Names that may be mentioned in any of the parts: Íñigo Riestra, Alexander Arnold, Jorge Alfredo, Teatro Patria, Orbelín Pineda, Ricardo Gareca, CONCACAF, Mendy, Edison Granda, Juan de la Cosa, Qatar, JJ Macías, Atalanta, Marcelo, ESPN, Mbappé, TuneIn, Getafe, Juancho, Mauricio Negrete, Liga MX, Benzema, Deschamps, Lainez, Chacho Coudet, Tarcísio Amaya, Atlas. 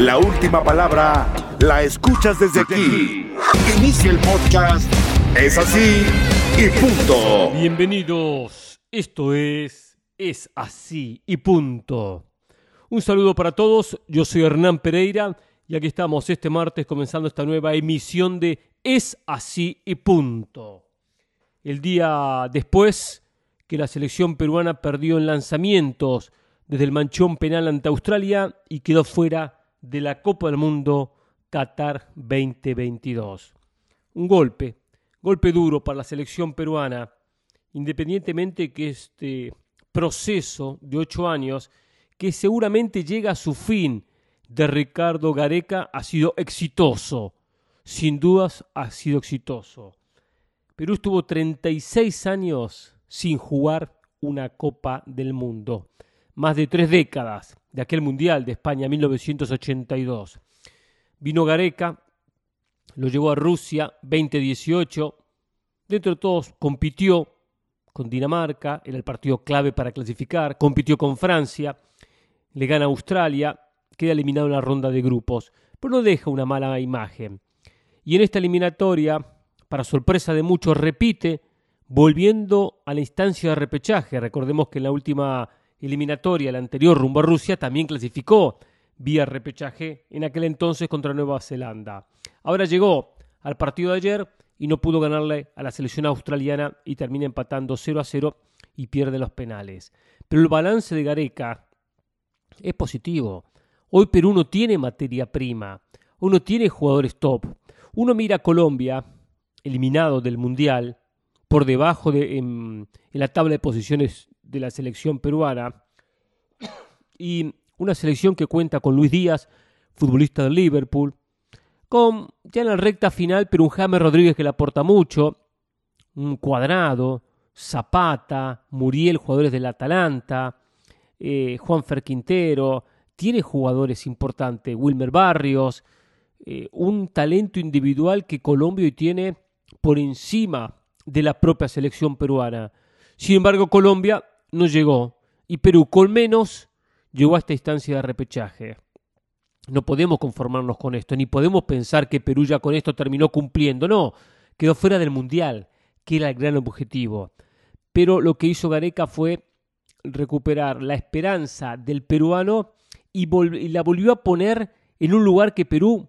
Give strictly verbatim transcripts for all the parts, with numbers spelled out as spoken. La última palabra la escuchas desde aquí. Inicia el podcast. Es así y punto. Bienvenidos. Esto es Es así y punto. Un saludo para todos. Yo soy Hernán Pereira y aquí estamos este martes comenzando esta nueva emisión de Es así y punto. El día después que la selección peruana perdió en lanzamientos desde el manchón penal ante Australia y quedó fuera de la Copa del Mundo Qatar veinte veintidós. Un golpe, golpe duro para la selección peruana, independientemente que este proceso de ocho años, que seguramente llega a su fin, de Ricardo Gareca ha sido exitoso, sin dudas ha sido exitoso. Perú estuvo treinta y seis años sin jugar una Copa del Mundo, más de tres décadas de aquel Mundial de España mil novecientos ochenta y dos. Vino Gareca, lo llevó a Rusia veinte dieciocho, dentro de todos compitió con Dinamarca, era el partido clave para clasificar, compitió con Francia, le gana a Australia, queda eliminado en la ronda de grupos, pero no deja una mala imagen. Y en esta eliminatoria, para sorpresa de muchos, repite, volviendo a la instancia de repechaje. Recordemos que en la última eliminatoria, la anterior rumbo a Rusia, también clasificó vía repechaje en aquel entonces contra Nueva Zelanda. Ahora llegó al partido de ayer y no pudo ganarle a la selección australiana y termina empatando cero a cero y pierde los penales. Pero el balance de Gareca es positivo. Hoy Perú no tiene materia prima, uno tiene jugadores top. Uno mira a Colombia, eliminado del Mundial, por debajo de, en, en la tabla de posiciones de la selección peruana, y una selección que cuenta con Luis Díaz, futbolista del Liverpool, con ya en la recta final, pero un James Rodríguez que le aporta mucho, un Cuadrado, Zapata, Muriel, jugadores del Atalanta, eh, Juanfer Quintero, tiene jugadores importantes, Wilmer Barrios, eh, un talento individual que Colombia hoy tiene por encima de la propia selección peruana. Sin embargo, Colombia no llegó y Perú con menos llegó a esta instancia de repechaje. No podemos conformarnos con esto, ni podemos pensar que Perú ya con esto terminó cumpliendo. No, quedó fuera del Mundial, que era el gran objetivo. Pero lo que hizo Gareca fue recuperar la esperanza del peruano y, vol- y la volvió a poner en un lugar que Perú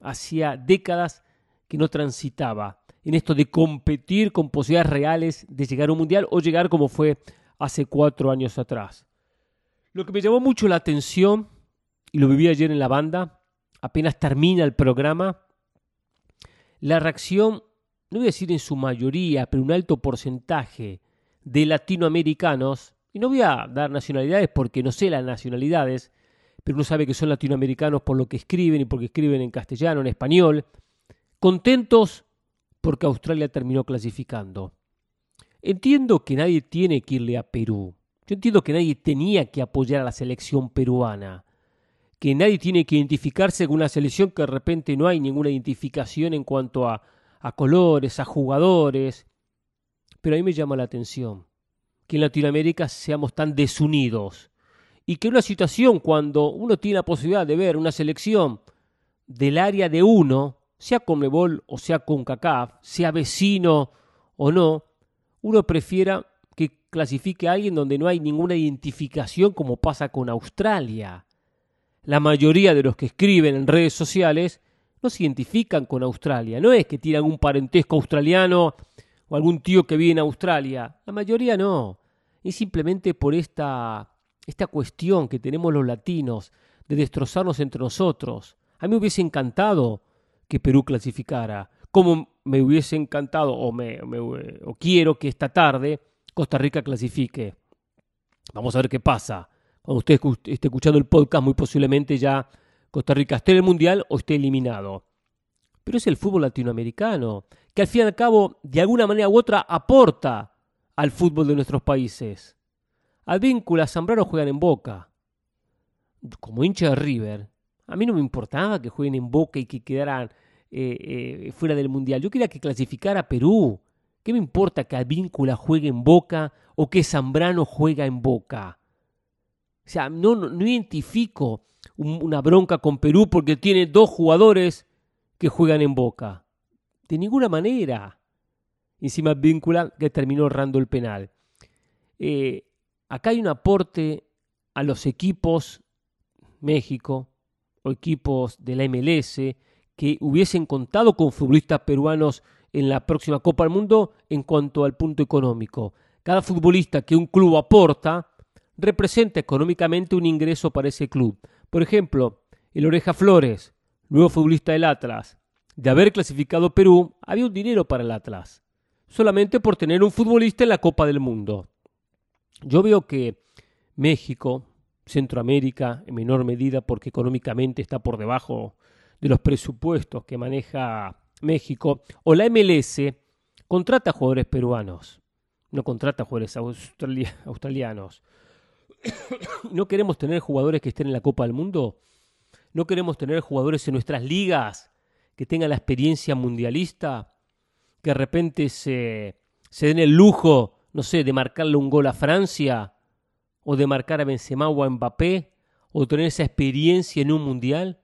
hacía décadas que no transitaba, en esto de competir con posibilidades reales de llegar a un Mundial o llegar como fue hace cuatro años atrás. Lo que me llamó mucho la atención, y lo viví ayer en la banda, apenas termina el programa, la reacción, no voy a decir en su mayoría, pero un alto porcentaje de latinoamericanos, y no voy a dar nacionalidades porque no sé las nacionalidades, pero uno sabe que son latinoamericanos por lo que escriben y porque escriben en castellano, en español, contentos porque Australia terminó clasificando. Entiendo que nadie tiene que irle a Perú. Yo entiendo que nadie tenía que apoyar a la selección peruana, que nadie tiene que identificarse con una selección que de repente no hay ninguna identificación en cuanto a, a colores, a jugadores. Pero a mí me llama la atención que en Latinoamérica seamos tan desunidos y que una situación cuando uno tiene la posibilidad de ver una selección del área de uno, sea Conmebol o sea CONCACAF, sea vecino o no, uno prefiera que clasifique a alguien donde no hay ninguna identificación como pasa con Australia. La mayoría de los que escriben en redes sociales no se identifican con Australia. No es que tiran un parentesco australiano o algún tío que vive en Australia. La mayoría no. Es simplemente por esta, esta cuestión que tenemos los latinos de destrozarnos entre nosotros. A mí me hubiese encantado que Perú clasificara, como me hubiese encantado o, me, me, o quiero que esta tarde Costa Rica clasifique. Vamos a ver qué pasa. Cuando usted esté escuchando el podcast, muy posiblemente ya Costa Rica esté en el Mundial o esté eliminado. Pero es el fútbol latinoamericano, que al fin y al cabo, de alguna manera u otra, aporta al fútbol de nuestros países. Advíncula, Zambrano juegan en Boca. Como hincha de River, a mí no me importaba que jueguen en Boca y que quedaran eh, eh, fuera del Mundial. Yo quería que clasificara a Perú. ¿Qué me importa que Advíncula juegue en Boca o que Zambrano juega en Boca? O sea, no, no, no identifico un, una bronca con Perú porque tiene dos jugadores que juegan en Boca. De ninguna manera. Encima Víncula que terminó errando el penal. Eh, acá hay un aporte a los equipos México o equipos de la M L S que hubiesen contado con futbolistas peruanos en la próxima Copa del Mundo en cuanto al punto económico. Cada futbolista que un club aporta representa económicamente un ingreso para ese club. Por ejemplo, el Oreja Flores, nuevo futbolista del Atlas. De haber clasificado Perú, había un dinero para el Atlas, solamente por tener un futbolista en la Copa del Mundo. Yo veo que México, Centroamérica, en menor medida porque económicamente está por debajo de los presupuestos que maneja México, o la M L S, contrata jugadores peruanos, no contrata jugadores australi australianos. No queremos tener jugadores que estén en la Copa del Mundo, no queremos tener jugadores en nuestras ligas que tengan la experiencia mundialista, que de repente se, se den el lujo, no sé, de marcarle un gol a Francia, o de marcar a Benzema o a Mbappé, o tener esa experiencia en un mundial,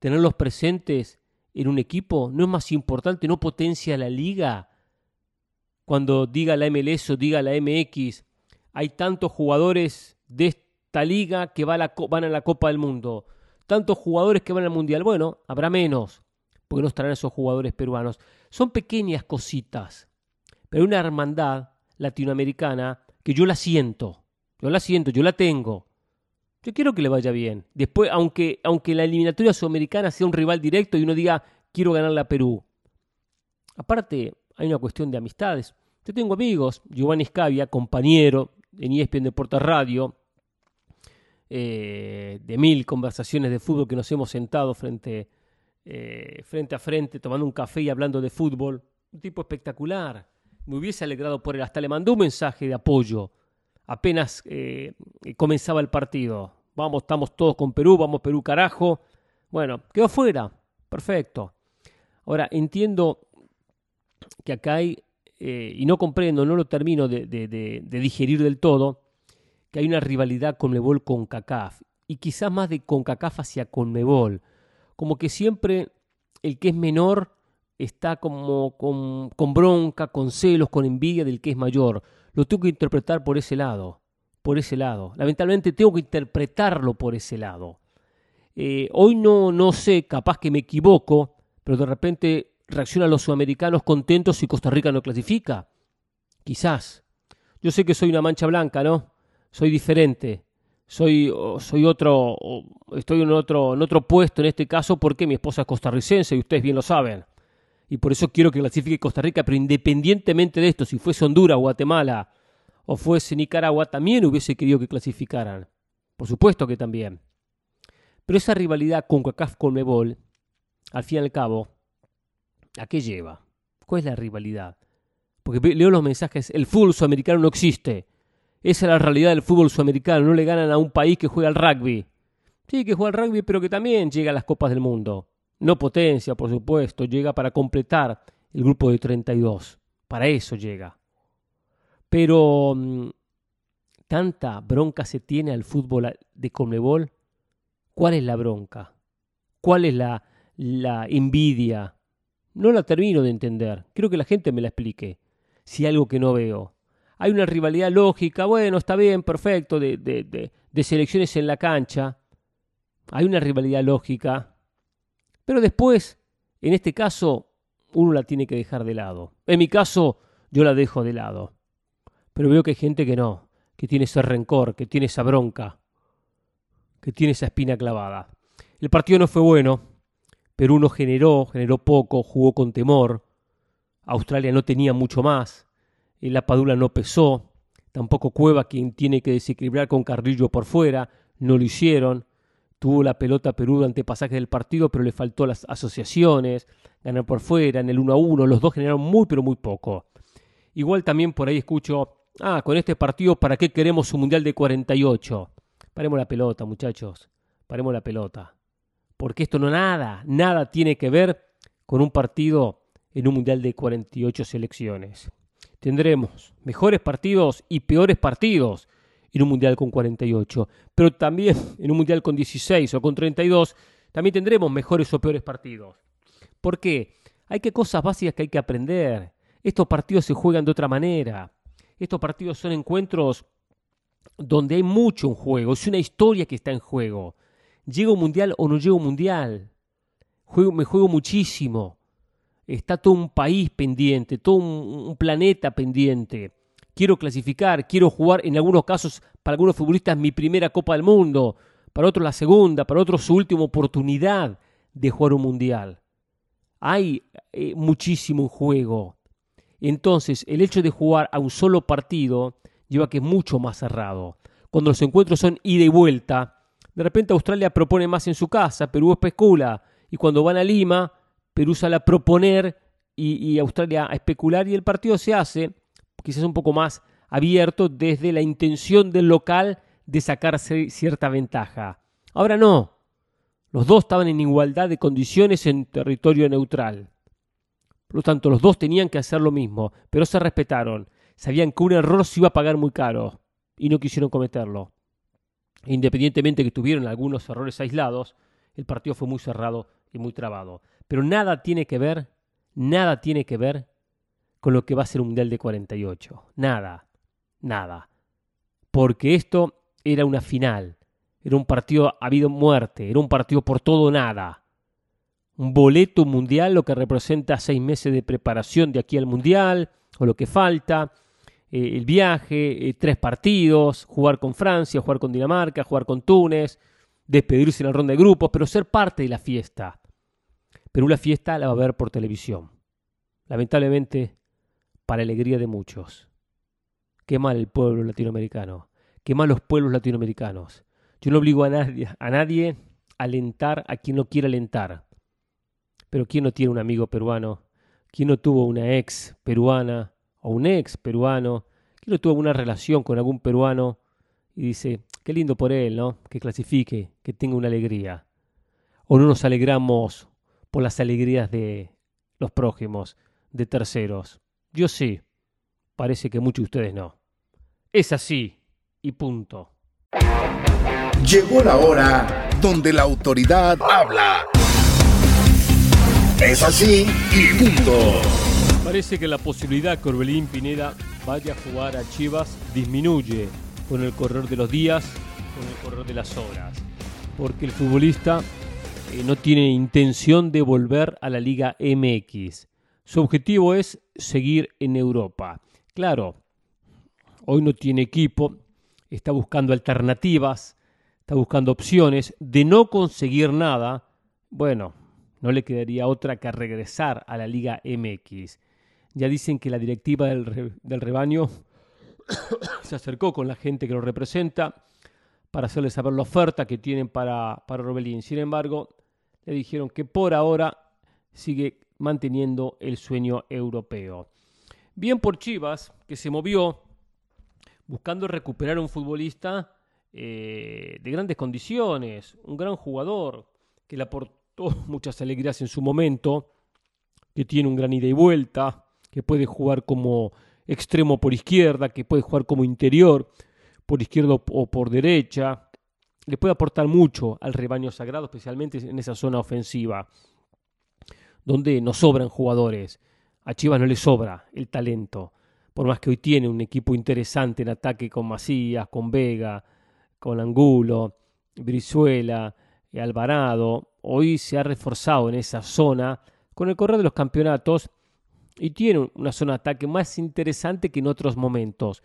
tenerlos presentes en un equipo, no es más importante, no potencia la liga. Cuando diga la M L S o diga la M X, hay tantos jugadores de esta liga que va a la, van a la Copa del Mundo, tantos jugadores que van al Mundial, bueno, habrá menos, porque no estarán esos jugadores peruanos. Son pequeñas cositas, pero hay una hermandad latinoamericana que yo la siento, yo la siento, yo la tengo. Yo quiero que le vaya bien. Después, aunque, aunque la eliminatoria sudamericana sea un rival directo y uno diga, quiero ganarle a Perú. Aparte, hay una cuestión de amistades. Yo tengo amigos, Giovanni Scavia, compañero en E S P N Deportes Radio, eh, de mil conversaciones de fútbol que nos hemos sentado frente, eh, frente a frente, tomando un café y hablando de fútbol. Un tipo espectacular. Me hubiese alegrado por él. Hasta le mandó un mensaje de apoyo. Apenas eh, comenzaba el partido. Vamos, estamos todos con Perú, vamos Perú, carajo. Bueno, quedó fuera. Perfecto. Ahora, entiendo que acá hay, eh, y no comprendo, no lo termino de, de, de, de digerir del todo, que hay una rivalidad Conmebol con CONCACAF. Y quizás más de CONCACAF hacia Conmebol. Como que siempre el que es menor está como con, con bronca, con celos, con envidia del que es mayor. Lo tengo que interpretar por ese lado, por ese lado. Lamentablemente tengo que interpretarlo por ese lado. Eh, hoy no, no sé, capaz que me equivoco, pero de repente reaccionan los sudamericanos contentos si Costa Rica no clasifica. Quizás. Yo sé que soy una mancha blanca, ¿no? Soy diferente. Soy, soy otro, estoy en otro, en otro puesto en este caso porque mi esposa es costarricense y ustedes bien lo saben. Y por eso quiero que clasifique Costa Rica, pero independientemente de esto, si fuese Honduras, Guatemala o fuese Nicaragua, también hubiese querido que clasificaran. Por supuesto que también. Pero esa rivalidad con CONCACAF Conmebol, al fin y al cabo, ¿a qué lleva? ¿Cuál es la rivalidad? Porque leo los mensajes, el fútbol sudamericano no existe. Esa es la realidad del fútbol sudamericano, no le ganan a un país que juega al rugby. Sí, que juega al rugby, pero que también llega a las Copas del Mundo. No potencia, por supuesto, llega para completar el grupo de treinta y dos. Para eso llega. Pero tanta bronca se tiene al fútbol de Conmebol. ¿Cuál es la bronca? ¿Cuál es la, la envidia? No la termino de entender. Quiero que la gente me la explique. Si hay algo que no veo. Hay una rivalidad lógica, bueno, está bien, perfecto, de, de, de, de selecciones en la cancha. Hay una rivalidad lógica. Pero después, en este caso, uno la tiene que dejar de lado. En mi caso, yo la dejo de lado. Pero veo que hay gente que no, que tiene ese rencor, que tiene esa bronca, que tiene esa espina clavada. El partido no fue bueno, Perú no generó, generó poco, jugó con temor. Australia no tenía mucho más, la Padula no pesó, tampoco Cueva, quien tiene que desequilibrar con Carrillo por fuera, no lo hicieron. Tuvo la pelota Perú durante pasajes del partido, pero le faltó las asociaciones, ganar por fuera, en el uno a uno. Los dos generaron muy, pero muy poco. Igual también por ahí escucho, ah, con este partido, ¿para qué queremos un Mundial de cuarenta y ocho? Paremos la pelota, muchachos. Paremos la pelota. Porque esto no nada, nada tiene que ver con un partido en un Mundial de cuarenta y ocho selecciones. Tendremos mejores partidos y peores partidos en un Mundial con cuarenta y ocho. Pero también en un Mundial con dieciséis o con treinta y dos, también tendremos mejores o peores partidos. ¿Por qué? Hay que cosas básicas que hay que aprender. Estos partidos se juegan de otra manera. Estos partidos son encuentros donde hay mucho en juego. Es una historia que está en juego. ¿Llego Mundial o no llego Mundial? Juego, me juego muchísimo. Está todo un país pendiente, todo un, un planeta pendiente. Quiero clasificar, quiero jugar, en algunos casos, para algunos futbolistas, mi primera Copa del Mundo, para otros la segunda, para otros su última oportunidad de jugar un Mundial. Hay eh, muchísimo en juego. Entonces, el hecho de jugar a un solo partido lleva a que es mucho más cerrado. Cuando los encuentros son ida y vuelta, de repente Australia propone más en su casa, Perú especula, y cuando van a Lima, Perú sale a proponer y, y Australia a especular, y el partido se hace quizás un poco más abierto desde la intención del local de sacarse cierta ventaja. Ahora no, los dos estaban en igualdad de condiciones en territorio neutral. Por lo tanto, los dos tenían que hacer lo mismo, pero se respetaron. Sabían que un error se iba a pagar muy caro y no quisieron cometerlo. Independientemente de que tuvieron algunos errores aislados, el partido fue muy cerrado y muy trabado. Pero nada tiene que ver, nada tiene que ver con lo que va a ser un Mundial de cuarenta y ocho. Nada, nada. Porque esto era una final. Era un partido habido muerte. Era un partido por todo o nada. Un boleto mundial, lo que representa seis meses de preparación de aquí al Mundial, o lo que falta, eh, el viaje, eh, tres partidos, jugar con Francia, jugar con Dinamarca, jugar con Túnez, despedirse en la ronda de grupos, pero ser parte de la fiesta. Perú la fiesta la va a ver por televisión. Lamentablemente, para alegría de muchos. Qué mal el pueblo latinoamericano. Qué mal los pueblos latinoamericanos. Yo no obligo a nadie, a nadie a alentar a quien no quiere alentar. Pero ¿quién no tiene un amigo peruano? ¿Quién no tuvo una ex peruana o un ex peruano? ¿Quién no tuvo alguna relación con algún peruano? Y dice, qué lindo por él, ¿no? Que clasifique, que tenga una alegría. O no nos alegramos por las alegrías de los prójimos, de terceros. Yo sí, parece que muchos de ustedes no. Es así, y punto. Llegó la hora donde la autoridad habla. Es así y punto. Parece que la posibilidad que Orbelín Pineda vaya a jugar a Chivas disminuye con el correr de los días, con el correr de las horas, porque el futbolista eh, no tiene intención de volver a la Liga M X. Su objetivo es seguir en Europa. Claro, hoy no tiene equipo, está buscando alternativas, está buscando opciones. De no conseguir nada, bueno, no le quedaría otra que regresar a la Liga M X. Ya dicen que la directiva del, re, del rebaño se acercó con la gente que lo representa para hacerles saber la oferta que tienen para, para Orbelín. Sin embargo, le dijeron que por ahora sigue manteniendo el sueño europeo. Bien por Chivas, que se movió buscando recuperar a un futbolista eh, de grandes condiciones, un gran jugador que le aportó muchas alegrías en su momento, que tiene un gran ida y vuelta, que puede jugar como extremo por izquierda, que puede jugar como interior, por izquierda o por derecha. Le puede aportar mucho al rebaño sagrado, especialmente en esa zona ofensiva, donde no sobran jugadores. A Chivas no le sobra el talento, por más que hoy tiene un equipo interesante en ataque con Macías, con Vega, con Angulo, Brizuela, Alvarado. Hoy se ha reforzado en esa zona con el correr de los campeonatos y tiene una zona de ataque más interesante que en otros momentos.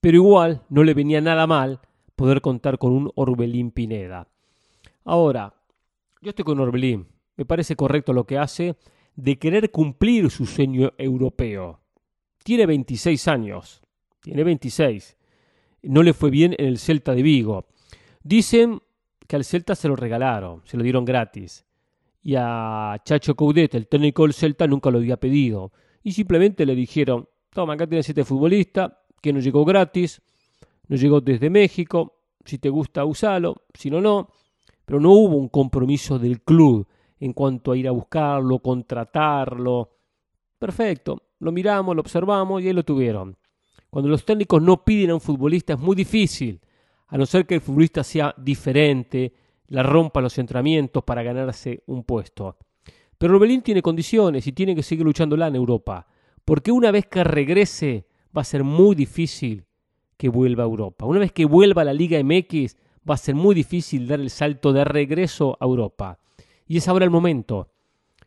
Pero igual no le venía nada mal poder contar con un Orbelín Pineda. Ahora, yo estoy con Orbelín. Me parece correcto lo que hace de querer cumplir su sueño europeo. Tiene veintiséis años. Tiene veintiséis. No le fue bien en el Celta de Vigo. Dicen que al Celta se lo regalaron, se lo dieron gratis. Y a Chacho Coudet, el técnico del Celta, nunca lo había pedido. Y simplemente le dijeron, toma, acá tienes este futbolista, que no llegó gratis, no llegó desde México, si te gusta usalo, si no, no. Pero no hubo un compromiso del club en cuanto a ir a buscarlo, contratarlo. Perfecto, lo miramos, lo observamos y ahí lo tuvieron. Cuando los técnicos no piden a un futbolista es muy difícil a no ser que el futbolista sea diferente, la rompa los entrenamientos para ganarse un puesto. Pero Orbelín tiene condiciones y tiene que seguir luchándola en Europa, porque una vez que regrese va a ser muy difícil que vuelva a Europa. Una vez que vuelva a la Liga M X va a ser muy difícil dar el salto de regreso a Europa. Y es ahora el momento.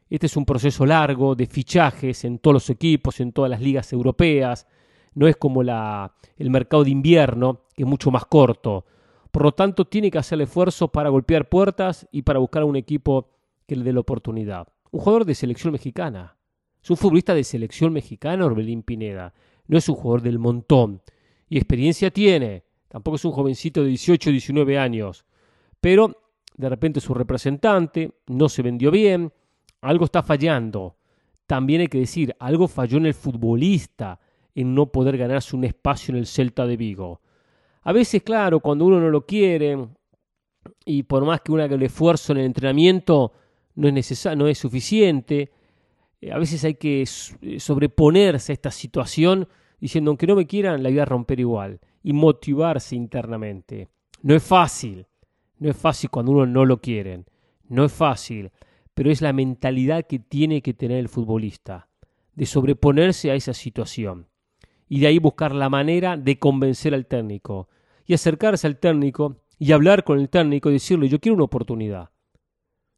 Este es un proceso largo de fichajes en todos los equipos, en todas las ligas europeas. No es como la, el mercado de invierno, que es mucho más corto. Por lo tanto, tiene que hacer el esfuerzo para golpear puertas y para buscar a un equipo que le dé la oportunidad. Un jugador de selección mexicana. Es un futbolista de selección mexicana, Orbelín Pineda. No es un jugador del montón. Y experiencia tiene. Tampoco es un jovencito de dieciocho, diecinueve años. Pero de repente su representante no se vendió bien. Algo está fallando. También hay que decir, algo falló en el futbolista en no poder ganarse un espacio en el Celta de Vigo. A veces, claro, cuando uno no lo quiere y por más que uno haga el esfuerzo en el entrenamiento, no es necesario, no es suficiente. A veces hay que sobreponerse a esta situación diciendo, aunque no me quieran, la voy a romper igual y motivarse internamente. No es fácil, no es fácil cuando uno no lo quieren, no es fácil, pero es la mentalidad que tiene que tener el futbolista de sobreponerse a esa situación. Y de ahí buscar la manera de convencer al técnico. Y acercarse al técnico y hablar con el técnico y decirle, yo quiero una oportunidad.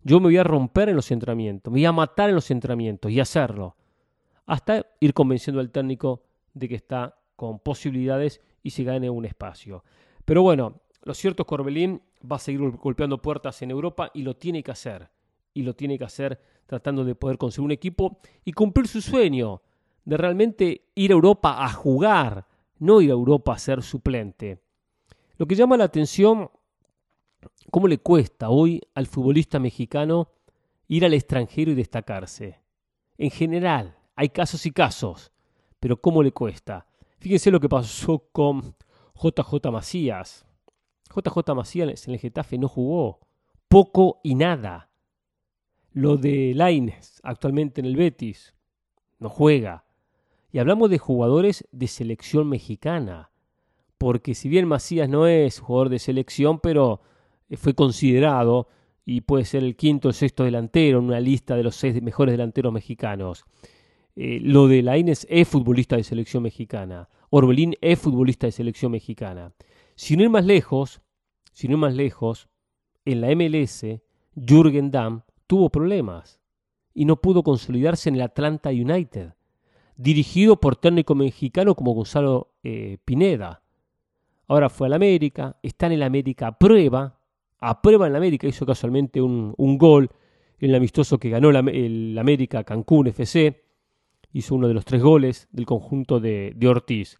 Yo me voy a romper en los entrenamientos, me voy a matar en los entrenamientos y hacerlo. Hasta ir convenciendo al técnico de que está con posibilidades y se gane un espacio. Pero bueno, lo cierto es que Orbelín va a seguir golpeando puertas en Europa y lo tiene que hacer. Y lo tiene que hacer tratando de poder conseguir un equipo y cumplir su sueño. De realmente ir a Europa a jugar, no ir a Europa a ser suplente. Lo que llama la atención, cómo le cuesta hoy al futbolista mexicano ir al extranjero y destacarse. En general, hay casos y casos, pero cómo le cuesta. Fíjense lo que pasó con J J Macías. J J Macías en el Getafe no jugó, poco y nada. Lo de Lainez, actualmente en el Betis, no juega. Y hablamos de jugadores de selección mexicana, porque si bien Macías no es jugador de selección, pero fue considerado y puede ser el quinto o el sexto delantero en una lista de los seis mejores delanteros mexicanos. Eh, lo de Lainez es futbolista de selección mexicana. Orbelín es futbolista de selección mexicana. Sin ir más lejos, sin ir más lejos, en la M L S, Jürgen Damm tuvo problemas y no pudo consolidarse en el Atlanta United, dirigido por técnico mexicano como Gonzalo eh, Pineda. Ahora fue al América, está en el América a prueba, a prueba en el América, hizo casualmente un, un gol en el amistoso que ganó la, el América Cancún F C, hizo uno de los tres goles del conjunto de, de Ortiz.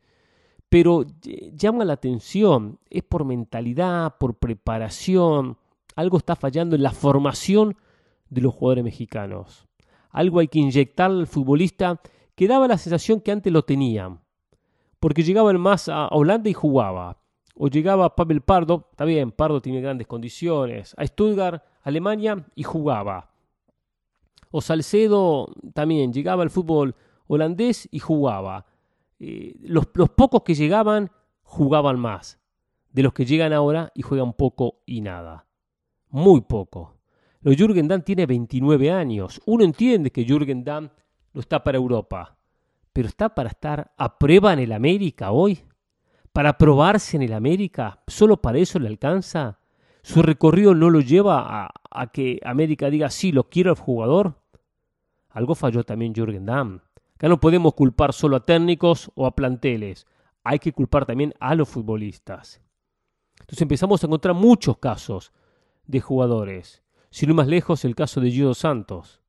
Pero eh, llama la atención, es por mentalidad, por preparación, algo está fallando en la formación de los jugadores mexicanos. Algo hay que inyectarle al futbolista que daba la sensación que antes lo tenían. Porque llegaban más a Holanda y jugaba. O llegaba Pavel Pardo, está bien, Pardo tiene grandes condiciones, a Stuttgart, Alemania y jugaba. O Salcedo también, llegaba al fútbol holandés y jugaba. Eh, los, los pocos que llegaban jugaban más de los que llegan ahora y juegan poco y nada. Muy poco. Lo de Jürgen Damm tiene veintinueve años. Uno entiende que Jürgen Damm no está para Europa, pero está para estar a prueba en el América hoy. Para probarse en el América, ¿solo para eso le alcanza? ¿Su recorrido no lo lleva a, a que América diga, sí, lo quiero al jugador? Algo falló también Jürgen Damm. Acá no podemos culpar solo a técnicos o a planteles. Hay que culpar también a los futbolistas. Entonces empezamos a encontrar muchos casos de jugadores. Sin ir más lejos, el caso de Guido Santos,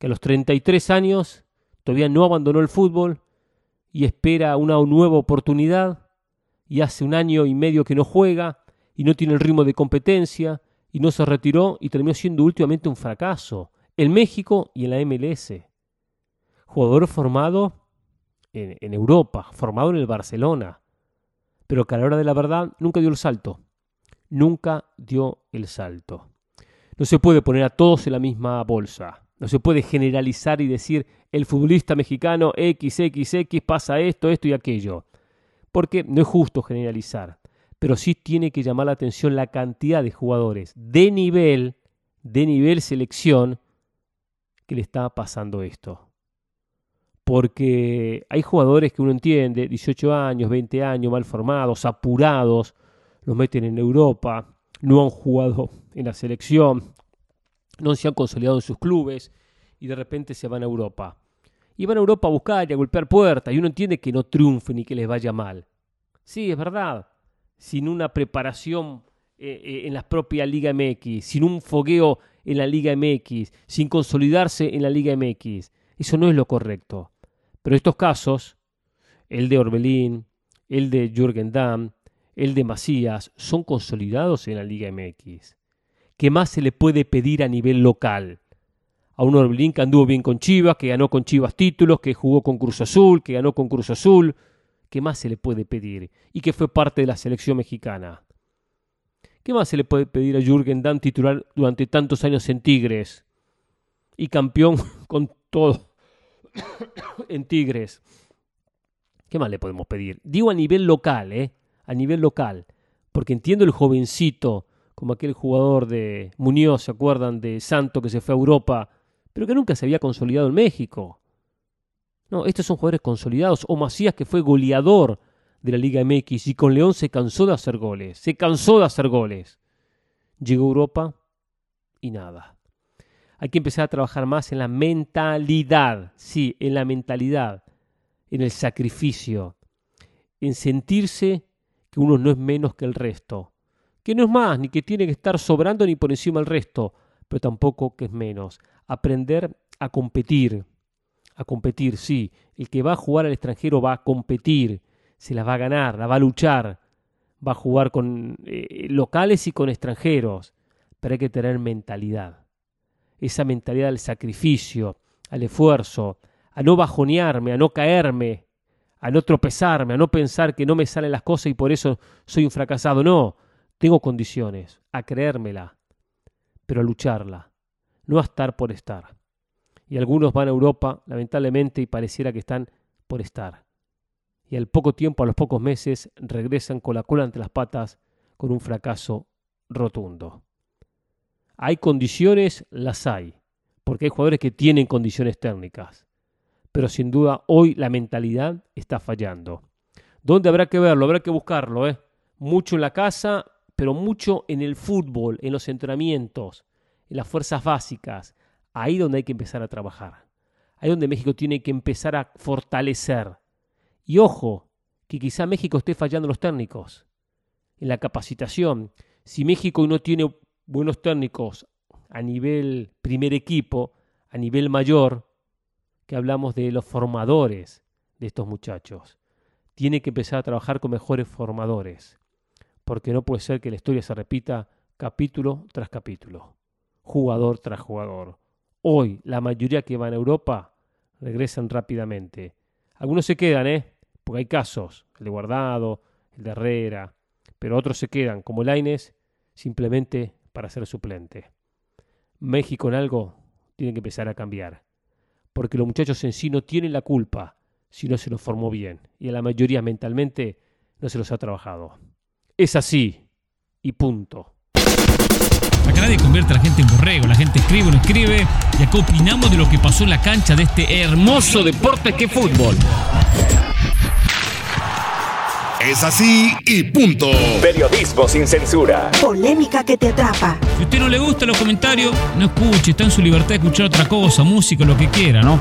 que a los treinta y tres años todavía no abandonó el fútbol y espera una nueva oportunidad y hace un año y medio que no juega y no tiene el ritmo de competencia y no se retiró y terminó siendo últimamente un fracaso en México y en la M L S. Jugador formado en, en Europa, formado en el Barcelona, pero que a la hora de la verdad nunca dio el salto. Nunca dio el salto. No se puede poner a todos en la misma bolsa. No se puede generalizar y decir el futbolista mexicano equis equis equis pasa esto, esto y aquello. Porque no es justo generalizar. pero sí tiene que llamar la atención la cantidad de jugadores de nivel, de nivel selección, que le está pasando esto. Porque hay jugadores que uno entiende, dieciocho años, veinte años, mal formados, apurados, los meten en Europa, no han jugado en la selección, no se han consolidado en sus clubes y de repente se van a Europa. Y van a Europa a buscar y a golpear puertas y uno entiende que no triunfen y que les vaya mal. Sí, es verdad, sin una preparación eh, en la propia Liga M X, sin un fogueo en la Liga M X, sin consolidarse en la Liga M X. Eso no es lo correcto. Pero estos casos, el de Orbelín, el de Jürgen Damm, el de Macías, son consolidados en la Liga M X. ¿Qué más se le puede pedir a nivel local? A un Orbelín que anduvo bien con Chivas, que ganó con Chivas títulos, que jugó con Cruz Azul, que ganó con Cruz Azul. ¿Qué más se le puede pedir? Y que fue parte de la selección mexicana. ¿Qué más se le puede pedir a Jürgen Damm, titular durante tantos años en Tigres? Y campeón con todo en Tigres. ¿Qué más le podemos pedir? Digo a nivel local, ¿eh? A nivel local. Porque entiendo el jovencito, como aquel jugador de Muñoz, ¿se acuerdan? De Santo, que se fue a Europa, pero que nunca se había consolidado en México. No, estos son jugadores consolidados. O Macías, que fue goleador de la Liga M X y con León se cansó de hacer goles. Se cansó de hacer goles. Llegó a Europa y nada. Hay que empezar a trabajar más en la mentalidad, sí, en la mentalidad, en el sacrificio, en sentirse que uno no es menos que el resto, que no es más, ni que tiene que estar sobrando ni por encima del resto, pero tampoco que es menos. Aprender a competir, a competir, sí. El que va a jugar al extranjero va a competir, se las va a ganar, la va a luchar, va a jugar con eh, locales y con extranjeros, pero hay que tener mentalidad. Esa mentalidad al sacrificio, al esfuerzo, a no bajonearme, a no caerme, a no tropezarme, a no pensar que no me salen las cosas y por eso soy un fracasado. No, tengo condiciones, a creérmela, pero a lucharla, no a estar por estar. Y algunos van a Europa, lamentablemente, y pareciera que están por estar. Y al poco tiempo, a los pocos meses, regresan con la cola entre las patas con un fracaso rotundo. Hay condiciones, las hay, porque hay jugadores que tienen condiciones técnicas. Pero sin duda hoy la mentalidad está fallando. ¿Dónde habrá que verlo? Habrá que buscarlo, ¿eh? Mucho en la casa, pero mucho en el fútbol, en los entrenamientos, en las fuerzas básicas. Ahí donde hay que empezar a trabajar. Ahí donde México tiene que empezar a fortalecer. Y ojo, que quizá México esté fallando los técnicos. En la capacitación, si México no tiene buenos técnicos a nivel primer equipo, a nivel mayor, que hablamos de los formadores de estos muchachos. Tiene que empezar a trabajar con mejores formadores, porque no puede ser que la historia se repita capítulo tras capítulo, jugador tras jugador. Hoy la mayoría que van a Europa regresan rápidamente. Algunos se quedan, ¿eh? Porque hay casos, el de Guardado, el de Herrera, pero otros se quedan, como Lainez, simplemente para ser suplente. México en algo tiene que empezar a cambiar, porque los muchachos en sí no tienen la culpa si no se los formó bien, y a la mayoría mentalmente no se los ha trabajado. Es así, y punto. Acá nadie convierte a la gente en borrego, la gente escribe o no escribe, y acá opinamos de lo que pasó en la cancha de este hermoso deporte que es fútbol. Es así y punto. Periodismo sin censura. Polémica que te atrapa. Si a usted no le gustan los comentarios, no escuche. Está en su libertad de escuchar otra cosa, música, lo que quiera, ¿no?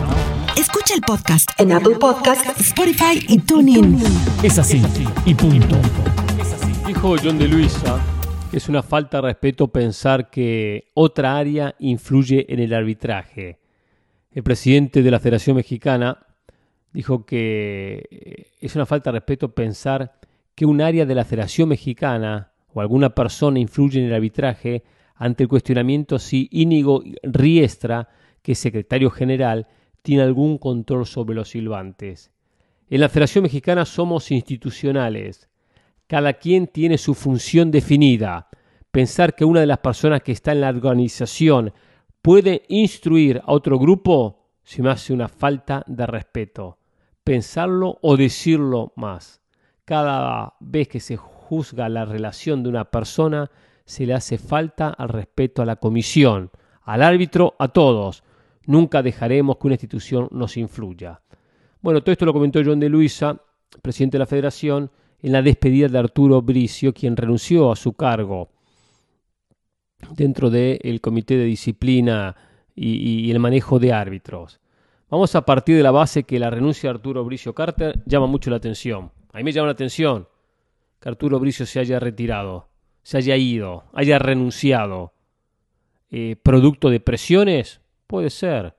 Escucha el podcast en Apple Podcasts, Spotify y TuneIn. Es así y punto. Dijo John de Luisa que es una falta de respeto pensar que otra área influye en el arbitraje. El presidente de la Federación Mexicana dijo que es una falta de respeto pensar que un área de la Federación Mexicana o alguna persona influye en el arbitraje ante el cuestionamiento si Íñigo Riestra, que es secretario general, tiene algún control sobre los silbantes. En la Federación Mexicana somos institucionales. Cada quien tiene su función definida. Pensar que una de las personas que está en la organización puede instruir a otro grupo se me hace una falta de respeto. Pensarlo o decirlo más. Cada vez que se juzga la relación de una persona, se le hace falta al respeto a la comisión, al árbitro, a todos. Nunca dejaremos que una institución nos influya. Bueno, todo esto lo comentó John de Luisa, presidente de la Federación, en la despedida de Arturo Brizio, quien renunció a su cargo dentro del Comité de Disciplina y, y el manejo de árbitros. Vamos a partir de la base que la renuncia de Arturo Brizio Carter llama mucho la atención. A mí me llama la atención que Arturo Brizio se haya retirado, se haya ido, haya renunciado. Eh, ¿Producto de presiones? Puede ser.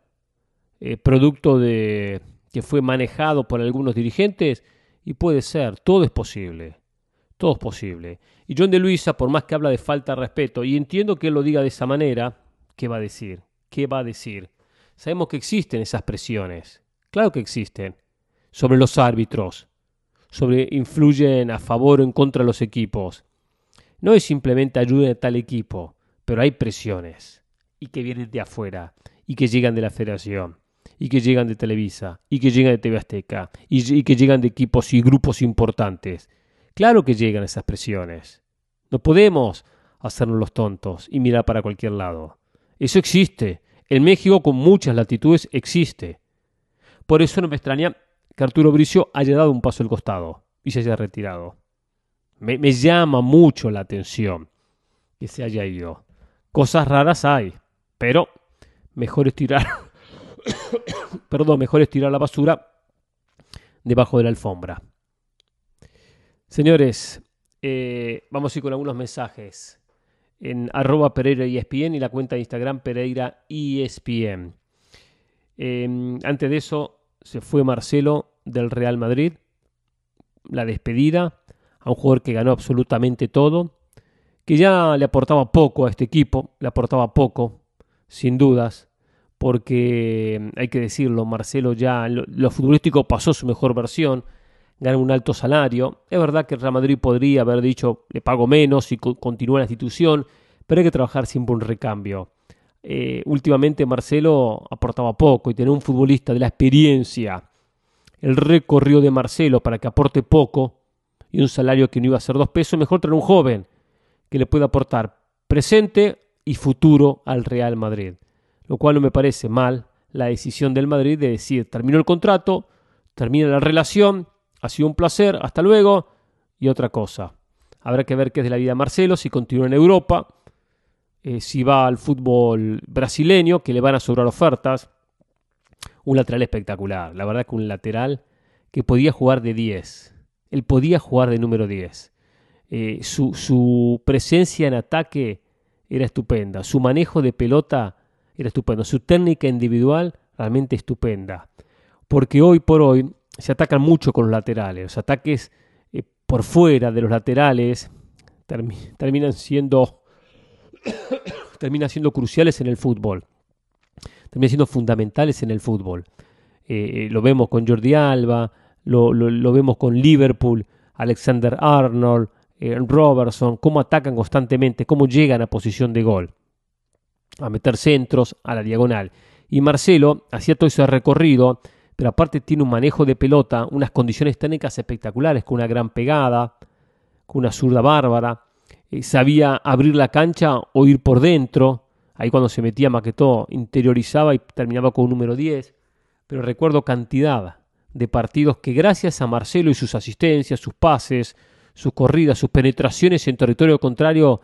Eh, ¿Producto de que fue manejado por algunos dirigentes? Y puede ser, todo es posible, todo es posible. Y John de Luisa, por más que habla de falta de respeto, y entiendo que él lo diga de esa manera, ¿qué va a decir? ¿Qué va a decir? Sabemos que existen esas presiones, claro que existen, sobre los árbitros, sobre influyen a favor o en contra de los equipos. No es simplemente ayuda de tal equipo, pero hay presiones, y que vienen de afuera, y que llegan de la Federación, y que llegan de Televisa, y que llegan de T V Azteca, y, y que llegan de equipos y grupos importantes. Claro que llegan esas presiones. No podemos hacernos los tontos y mirar para cualquier lado. Eso existe. En México, con muchas latitudes, existe. Por eso no me extraña que Arturo Brizio haya dado un paso al costado y se haya retirado. Me, me llama mucho la atención que se haya ido. Cosas raras hay, pero mejor es tirar... Perdón, mejor es tirar la basura debajo de la alfombra. Señores, eh, vamos a ir con algunos mensajes en arroba Pereira E S P N y la cuenta de Instagram Pereira E S P N. Eh, antes de eso se fue Marcelo del Real Madrid, la despedida a un jugador que ganó absolutamente todo, que ya le aportaba poco a este equipo, le aportaba poco, sin dudas, porque hay que decirlo, Marcelo ya lo, lo futbolístico pasó su mejor versión, gana un alto salario. Es verdad que el Real Madrid podría haber dicho, le pago menos y co- continúa la institución, pero hay que trabajar siempre un recambio. Eh, últimamente Marcelo aportaba poco y tener un futbolista de la experiencia, el recorrido de Marcelo para que aporte poco y un salario que no iba a ser dos pesos, mejor traer un joven que le pueda aportar presente y futuro al Real Madrid. Lo cual no me parece mal la decisión del Madrid de decir, terminó el contrato, termina la relación, ha sido un placer, hasta luego, y otra cosa. Habrá que ver qué es de la vida de Marcelo, si continúa en Europa, eh, si va al fútbol brasileño, que le van a sobrar ofertas. Un lateral espectacular, la verdad que un lateral que podía jugar de diez. Él podía jugar de número diez. Eh, su, su presencia en ataque era estupenda, su manejo de pelota era estupendo. Su técnica individual realmente estupenda. Porque hoy por hoy se atacan mucho con los laterales. Los ataques eh, por fuera de los laterales termi- terminan siendo terminan siendo cruciales en el fútbol. Terminan siendo fundamentales en el fútbol. Eh, eh, lo vemos con Jordi Alba, lo, lo, lo vemos con Liverpool, Alexander Arnold, eh, Robertson, cómo atacan constantemente, cómo llegan a posición de gol, a meter centros a la diagonal. Y Marcelo hacía todo ese recorrido, pero aparte tiene un manejo de pelota, unas condiciones técnicas espectaculares, con una gran pegada, con una zurda bárbara. Eh, sabía abrir la cancha o ir por dentro. Ahí cuando se metía Maquetó interiorizaba y terminaba con un número diez. Pero recuerdo cantidad de partidos que gracias a Marcelo y sus asistencias, sus pases, sus corridas, sus penetraciones en territorio contrario,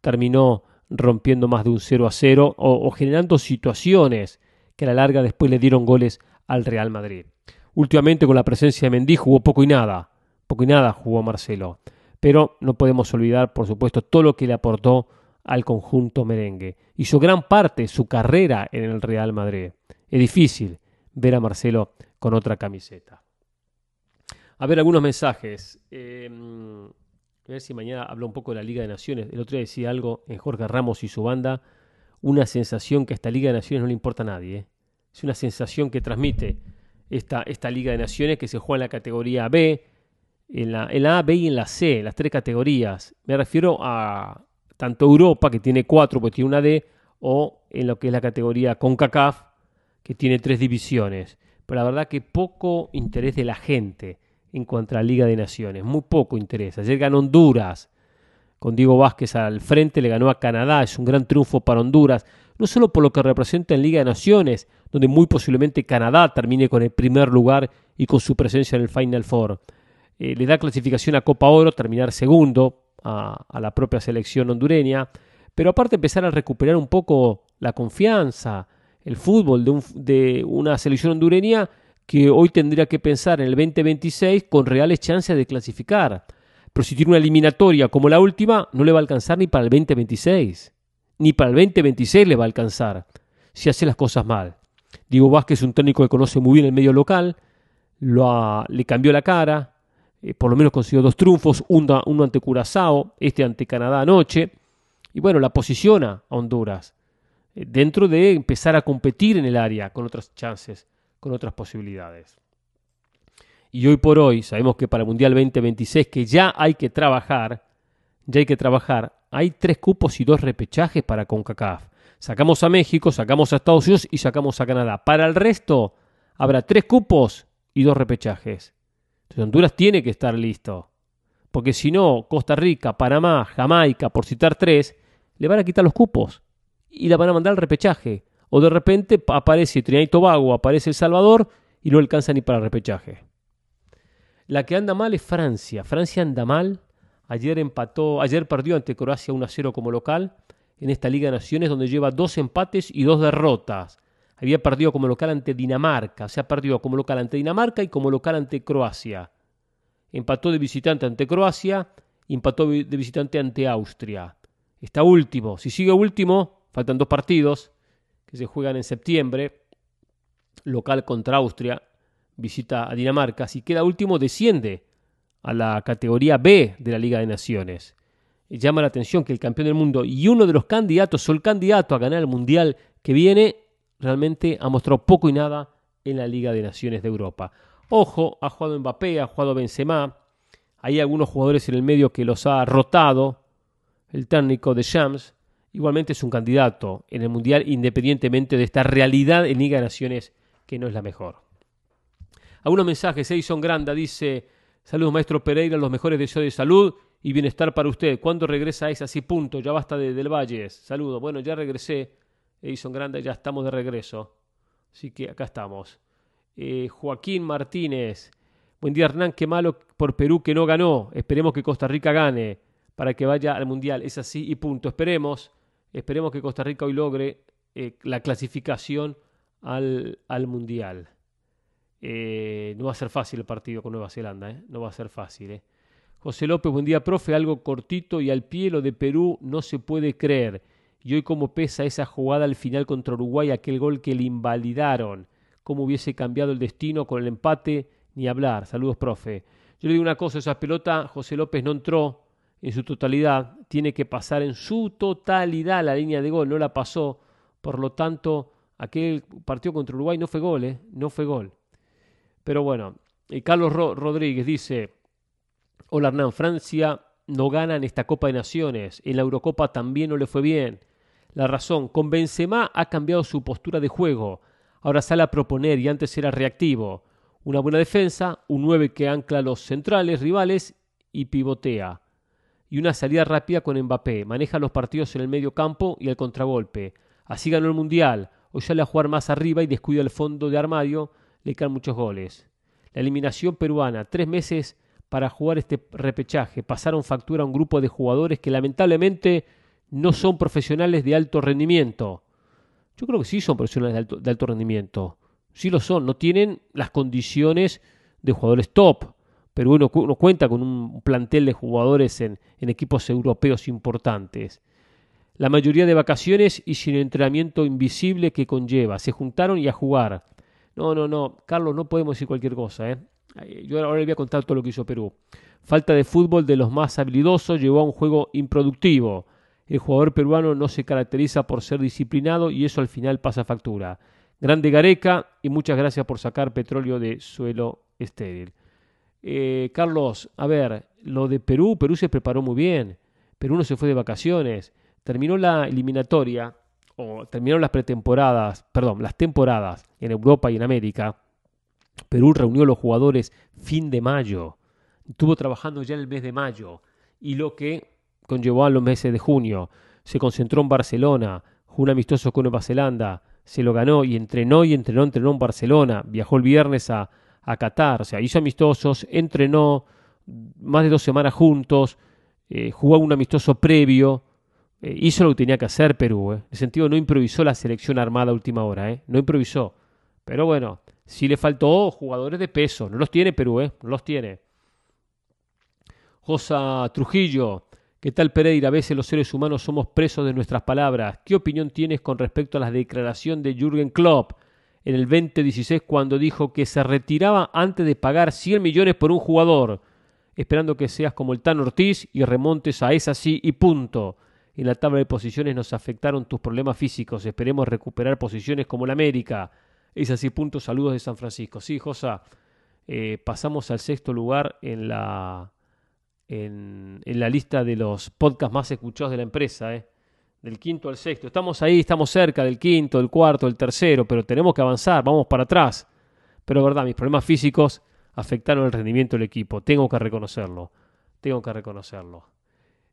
terminó rompiendo más de un cero a cero o, o generando situaciones que a la larga después le dieron goles al Real Madrid. Últimamente con la presencia de Mendy jugó poco y nada, poco y nada jugó Marcelo, pero no podemos olvidar por supuesto todo lo que le aportó al conjunto merengue. Hizo gran parte su carrera en el Real Madrid. Es difícil ver a Marcelo con otra camiseta. A ver algunos mensajes. Eh, A ver si mañana habla un poco de la Liga de Naciones. El otro día decía algo en Jorge Ramos y su banda. Una sensación que a esta Liga de Naciones no le importa a nadie. ¿eh? Es una sensación que transmite esta, esta Liga de Naciones que se juega en la categoría B, en la, en la A, B y en la C, en las tres categorías. Me refiero a tanto Europa, que tiene cuatro porque tiene una D, o en lo que es la categoría CONCACAF, que tiene tres divisiones. Pero la verdad que poco interés de la gente en cuanto a la Liga de Naciones. Muy poco interés. Ayer ganó Honduras. Con Diego Vázquez al frente le ganó a Canadá. Es un gran triunfo para Honduras. No solo por lo que representa en Liga de Naciones, donde muy posiblemente Canadá termine con el primer lugar y con su presencia en el Final Four. Eh, le da clasificación a Copa Oro, terminar segundo a, a la propia selección hondureña. Pero aparte empezar a recuperar un poco la confianza, el fútbol de, un, de una selección hondureña que hoy tendría que pensar en el veinte veintiséis con reales chances de clasificar. Pero si tiene una eliminatoria como la última, no le va a alcanzar ni para el veinte veintiséis. Ni para el veinte veintiséis le va a alcanzar si hace las cosas mal. Diego Vázquez es un técnico que conoce muy bien el medio local, lo ha, le cambió la cara, eh, por lo menos consiguió dos triunfos, uno, uno ante Curazao, este ante Canadá anoche, y bueno, la posiciona a Honduras eh, dentro de empezar a competir en el área con otras chances, con otras posibilidades. Y hoy por hoy sabemos que para el Mundial veinte veintiséis, que ya hay que trabajar, ya hay que trabajar, hay tres cupos y dos repechajes para CONCACAF. Sacamos a México, sacamos a Estados Unidos y sacamos a Canadá. Para el resto habrá tres cupos y dos repechajes. Entonces Honduras tiene que estar listo. Porque si no, Costa Rica, Panamá, Jamaica, por citar tres, le van a quitar los cupos y la van a mandar al repechaje. O de repente aparece Trinidad y Tobago, aparece El Salvador y no alcanza ni para el repechaje. La que anda mal es Francia. Francia anda mal. Ayer empató, ayer perdió ante Croacia uno a cero como local. En esta Liga de Naciones donde lleva dos empates y dos derrotas. Había perdido como local ante Dinamarca. O sea, perdió como local ante Dinamarca y como local ante Croacia. Empató de visitante ante Croacia y empató de visitante ante Austria. Está último. Si sigue último, faltan dos partidos que se juegan en septiembre. Local contra Austria, visita a Dinamarca. Si queda último, desciende a la categoría B de la Liga de Naciones. Llama la atención que el campeón del mundo y uno de los candidatos o el candidato a ganar el Mundial que viene realmente ha mostrado poco y nada en la Liga de Naciones de Europa. Ojo, ha jugado Mbappé, ha jugado Benzema. Hay algunos jugadores en el medio que los ha rotado el técnico Deschamps. Igualmente es un candidato en el Mundial independientemente de esta realidad en Liga de Naciones que no es la mejor. Algunos mensajes. Edison Granda dice: saludos maestro Pereira, los mejores deseos de salud y bienestar para usted. ¿Cuándo regresa es así punto? Ya basta de Del Valle. Saludos. Bueno, ya regresé. Edison Grande, ya estamos de regreso. Así que acá estamos. Eh, Joaquín Martínez. Buen día, Hernán. Qué malo por Perú que no ganó. Esperemos que Costa Rica gane para que vaya al Mundial. Es así y punto. Esperemos. Esperemos que Costa Rica hoy logre eh, la clasificación al, al Mundial. Eh, no va a ser fácil el partido con Nueva Zelanda. Eh. No va a ser fácil, ¿eh? José López, buen día, profe. Algo cortito y al pie, lo de Perú no se puede creer. Y hoy cómo pesa esa jugada al final contra Uruguay, aquel gol que le invalidaron. Cómo hubiese cambiado el destino con el empate, ni hablar. Saludos, profe. Yo le digo una cosa, esa pelota José López no entró en su totalidad. Tiene que pasar en su totalidad la línea de gol, no la pasó. Por lo tanto, aquel partido contra Uruguay no fue gol, ¿eh? No fue gol. Pero bueno, eh, Carlos Ro- Rodríguez dice... Hola Hernán, Francia no gana en esta Copa de Naciones, en la Eurocopa también no le fue bien. La razón, con Benzema ha cambiado su postura de juego, ahora sale a proponer y antes era reactivo. Una buena defensa, un nueve que ancla los centrales rivales y pivotea. Y una salida rápida con Mbappé, maneja los partidos en el medio campo y el contragolpe. Así ganó el Mundial, hoy sale a jugar más arriba y descuida el fondo de armario, le caen muchos goles. La eliminación peruana, tres meses para jugar este repechaje. Pasaron factura a un grupo de jugadores que lamentablemente no son profesionales de alto rendimiento. Yo creo que sí son profesionales de alto, de alto rendimiento. Sí lo son. No tienen las condiciones de jugadores top. Pero uno, uno cuenta con un plantel de jugadores en, en equipos europeos importantes. La mayoría de vacaciones y sin entrenamiento invisible que conlleva. Se juntaron y a jugar. No, no, no. Carlos, no podemos decir cualquier cosa, ¿eh? Yo ahora le voy a contar todo lo que hizo Perú. Falta de fútbol de los más habilidosos llevó a un juego improductivo. El jugador peruano no se caracteriza por ser disciplinado y eso al final pasa factura. Grande Gareca y muchas gracias por sacar petróleo de suelo estéril. Eh, Carlos, a ver, lo de Perú, Perú se preparó muy bien. Perú no se fue de vacaciones. Terminó la eliminatoria, o terminaron las pretemporadas, perdón, las temporadas en Europa y en América. Perú reunió a los jugadores fin de mayo, estuvo trabajando ya en el mes de mayo y lo que conllevó a los meses de junio. Se concentró en Barcelona, jugó un amistoso con Nueva Zelanda, se lo ganó y entrenó y entrenó, entrenó en Barcelona. Viajó el viernes a, a Qatar, o sea, hizo amistosos, entrenó más de dos semanas juntos, eh, jugó un amistoso previo, eh, hizo lo que tenía que hacer Perú. Eh. En el sentido, no improvisó la selección armada a última hora, eh. no improvisó. Pero bueno, sí le faltó jugadores de peso, no los tiene Perú, eh. no los tiene. Josa Trujillo, ¿qué tal Pereira? A veces los seres humanos somos presos de nuestras palabras. ¿Qué opinión tienes con respecto a la declaración de Jürgen Klopp en el veinte dieciséis cuando dijo que se retiraba antes de pagar cien millones por un jugador? Esperando que seas como el Tano Ortiz y remontes a esa sí y punto. En la tabla de posiciones nos afectaron tus problemas físicos. Esperemos recuperar posiciones como la América. Es así, punto. Saludos de San Francisco. Sí, Josa, eh, pasamos al sexto lugar en la, en, en la lista de los podcasts más escuchados de la empresa. Eh. Del quinto al sexto. Estamos ahí, estamos cerca del quinto, del cuarto, del tercero, pero tenemos que avanzar, vamos para atrás. Pero es verdad, mis problemas físicos afectaron el rendimiento del equipo. Tengo que reconocerlo. Tengo que reconocerlo.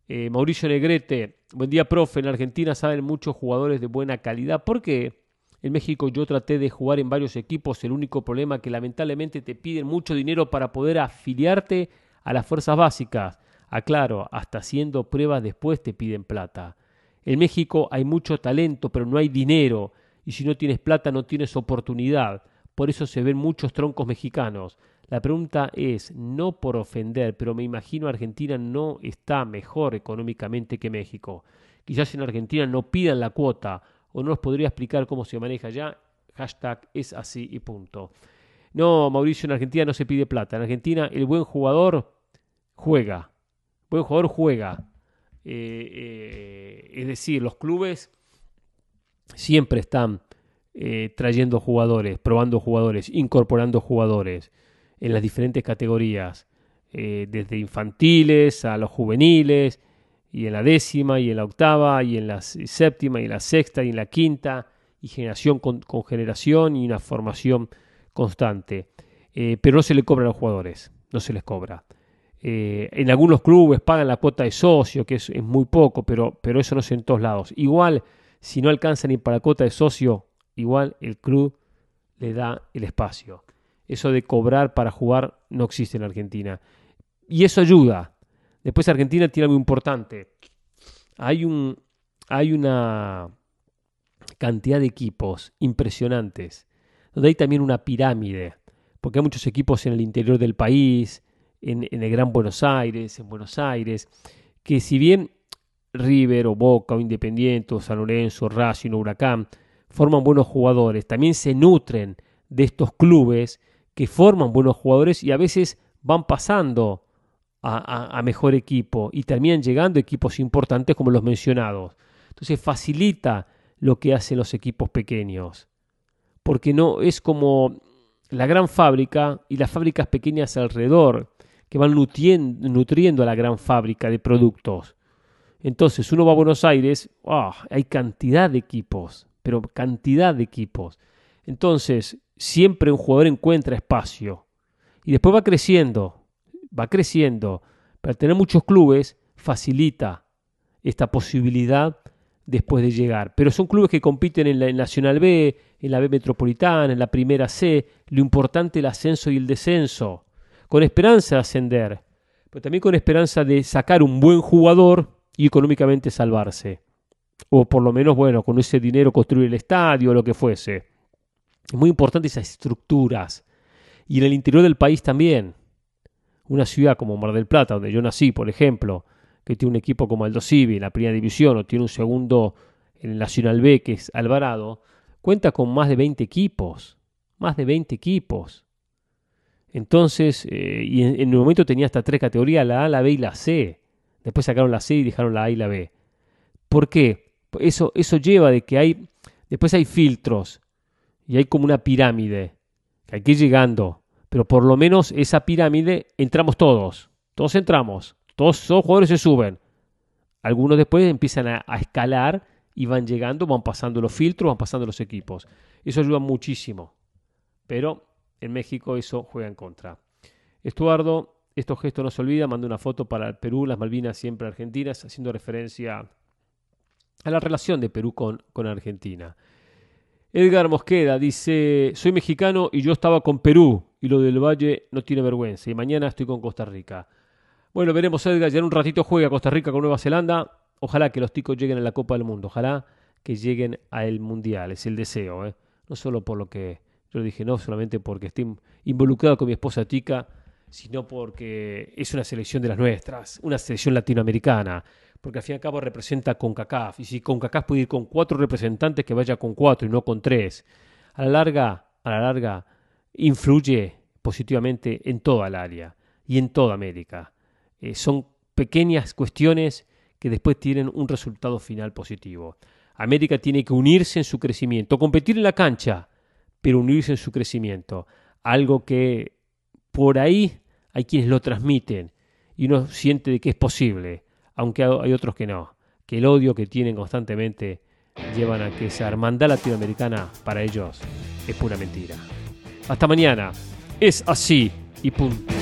Eh, Mauricio Negrete. Buen día, profe. En Argentina saben muchos jugadores de buena calidad. ¿Por qué? En México yo traté de jugar en varios equipos. El único problema es que lamentablemente te piden mucho dinero para poder afiliarte a las fuerzas básicas. Aclaro, hasta haciendo pruebas después te piden plata. En México hay mucho talento, pero no hay dinero. Y si no tienes plata, no tienes oportunidad. Por eso se ven muchos troncos mexicanos. La pregunta es, no por ofender, pero me imagino Argentina no está mejor económicamente que México. Quizás en Argentina no pidan la cuota o no os podría explicar cómo se maneja allá. Hashtag es así y punto. No, Mauricio, en Argentina no se pide plata. En Argentina el buen jugador juega. El buen jugador juega. Eh, eh, es decir, los clubes siempre están eh, trayendo jugadores, probando jugadores, incorporando jugadores en las diferentes categorías, eh, desde infantiles a los juveniles, y en la décima, y en la octava, y en la séptima, y en la sexta, y en la quinta, y generación con, con generación, y una formación constante. Eh, pero no se le cobra a los jugadores, no se les cobra. Eh, en algunos clubes pagan la cuota de socio, que es, es muy poco, pero, pero eso no es en todos lados. Igual, si no alcanza ni para la cuota de socio, igual el club le da el espacio. Eso de cobrar para jugar no existe en Argentina. Y eso ayuda. Después Argentina tiene algo importante. Hay, un, hay una cantidad de equipos impresionantes. Donde hay también una pirámide. Porque hay muchos equipos en el interior del país, en, en el Gran Buenos Aires, en Buenos Aires. Que si bien River o Boca o Independiente o San Lorenzo, Racing o Huracán forman buenos jugadores, también se nutren de estos clubes que forman buenos jugadores y a veces van pasando a, a, a mejor equipo y terminan llegando equipos importantes como los mencionados. Entonces facilita lo que hacen los equipos pequeños. Porque no es como la gran fábrica y las fábricas pequeñas alrededor que van nutriendo, nutriendo a la gran fábrica de productos. Entonces uno va a Buenos Aires, oh, hay cantidad de equipos, pero cantidad de equipos. Entonces siempre un jugador encuentra espacio y después va creciendo, va creciendo. Para tener muchos clubes facilita esta posibilidad después de llegar. Pero son clubes que compiten en la en Nacional B, en la B Metropolitana, en la Primera C. Lo importante es el ascenso y el descenso. Con esperanza de ascender, pero también con esperanza de sacar un buen jugador y económicamente salvarse. O por lo menos, bueno, con ese dinero construir el estadio o lo que fuese. Es muy importante esas estructuras. Y en el interior del país también. Una ciudad como Mar del Plata, donde yo nací, por ejemplo, que tiene un equipo como Aldo Civi en la Primera División, o tiene un segundo en el Nacional B, que es Alvarado, cuenta con más de veinte equipos. Más de veinte equipos. Entonces, eh, y en, en un momento tenía hasta tres categorías, la A, la B y la C. Después sacaron la C y dejaron la A y la B. ¿Por qué? Eso, eso lleva de que hay, después hay filtros. Y hay como una pirámide, que hay que ir llegando. Pero por lo menos esa pirámide entramos todos. Todos entramos. Todos los jugadores se suben. Algunos después empiezan a, a escalar y van llegando, van pasando los filtros, van pasando los equipos. Eso ayuda muchísimo. Pero En México eso juega en contra. Estuardo, estos gestos no se olvida, mandó una foto para Perú, las Malvinas siempre argentinas, haciendo referencia a la relación de Perú con, con Argentina. Edgar Mosqueda dice, soy mexicano y yo estaba con Perú y lo del Valle no tiene vergüenza y mañana estoy con Costa Rica. Bueno, veremos, Edgar, ya en un ratito juega Costa Rica con Nueva Zelanda. Ojalá que los ticos lleguen a la Copa del Mundo, ojalá que lleguen al Mundial, es el deseo, ¿eh? No solo por lo que yo dije, no solamente porque esté involucrado con mi esposa tica, sino porque es una selección de las nuestras, una selección latinoamericana, porque al fin y al cabo representa CONCACAF, y si CONCACAF puede ir con cuatro representantes, que vaya con cuatro y no con tres. A la larga, a la larga, influye positivamente en toda el área y en toda América. Eh, son pequeñas cuestiones que después tienen un resultado final positivo. América tiene que unirse en su crecimiento, competir en la cancha, pero unirse en su crecimiento, algo que por ahí hay quienes lo transmiten y uno siente de que es posible, aunque hay otros que no, que el odio que tienen constantemente llevan a que esa hermandad latinoamericana para ellos es pura mentira. Hasta mañana, es así y punto.